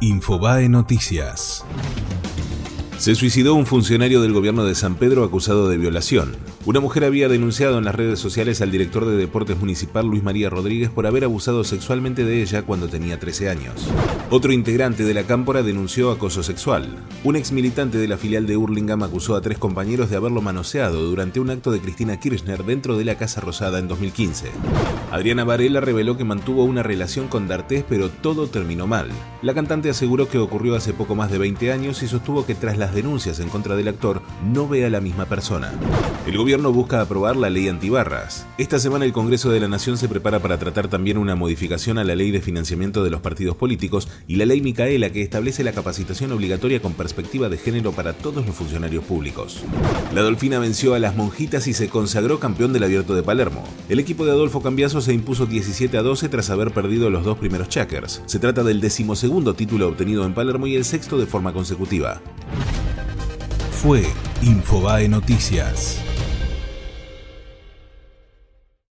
Infobae Noticias. Se suicidó un funcionario del gobierno de San Pedro acusado de violación. Una mujer había denunciado en las redes sociales al director de Deportes Municipal, Luis María Rodríguez, por haber abusado sexualmente de ella cuando tenía 13 años. Otro integrante de la Cámpora denunció acoso sexual. Un exmilitante de la filial de Urlinga acusó a 3 compañeros de haberlo manoseado durante un acto de Cristina Kirchner dentro de la Casa Rosada en 2015. Adriana Varela reveló que mantuvo una relación con D'Artés, pero todo terminó mal. La cantante aseguró que ocurrió hace poco más de 20 años y sostuvo que tras las denuncias en contra del actor no ve a la misma persona. El gobierno busca aprobar la ley antibarras. Esta semana el Congreso de la Nación se prepara para tratar también una modificación a la ley de financiamiento de los partidos políticos y la Ley Micaela, que establece la capacitación obligatoria con perspectiva de género para todos los funcionarios públicos. La Adolfina venció a las Monjitas y se consagró campeón del Abierto de Palermo. El equipo de Adolfo Cambiaso se impuso 17-12 tras haber perdido los 2 primeros checkers. Se trata del 12º título obtenido en Palermo y el 6º de forma consecutiva. Fue Infobae Noticias.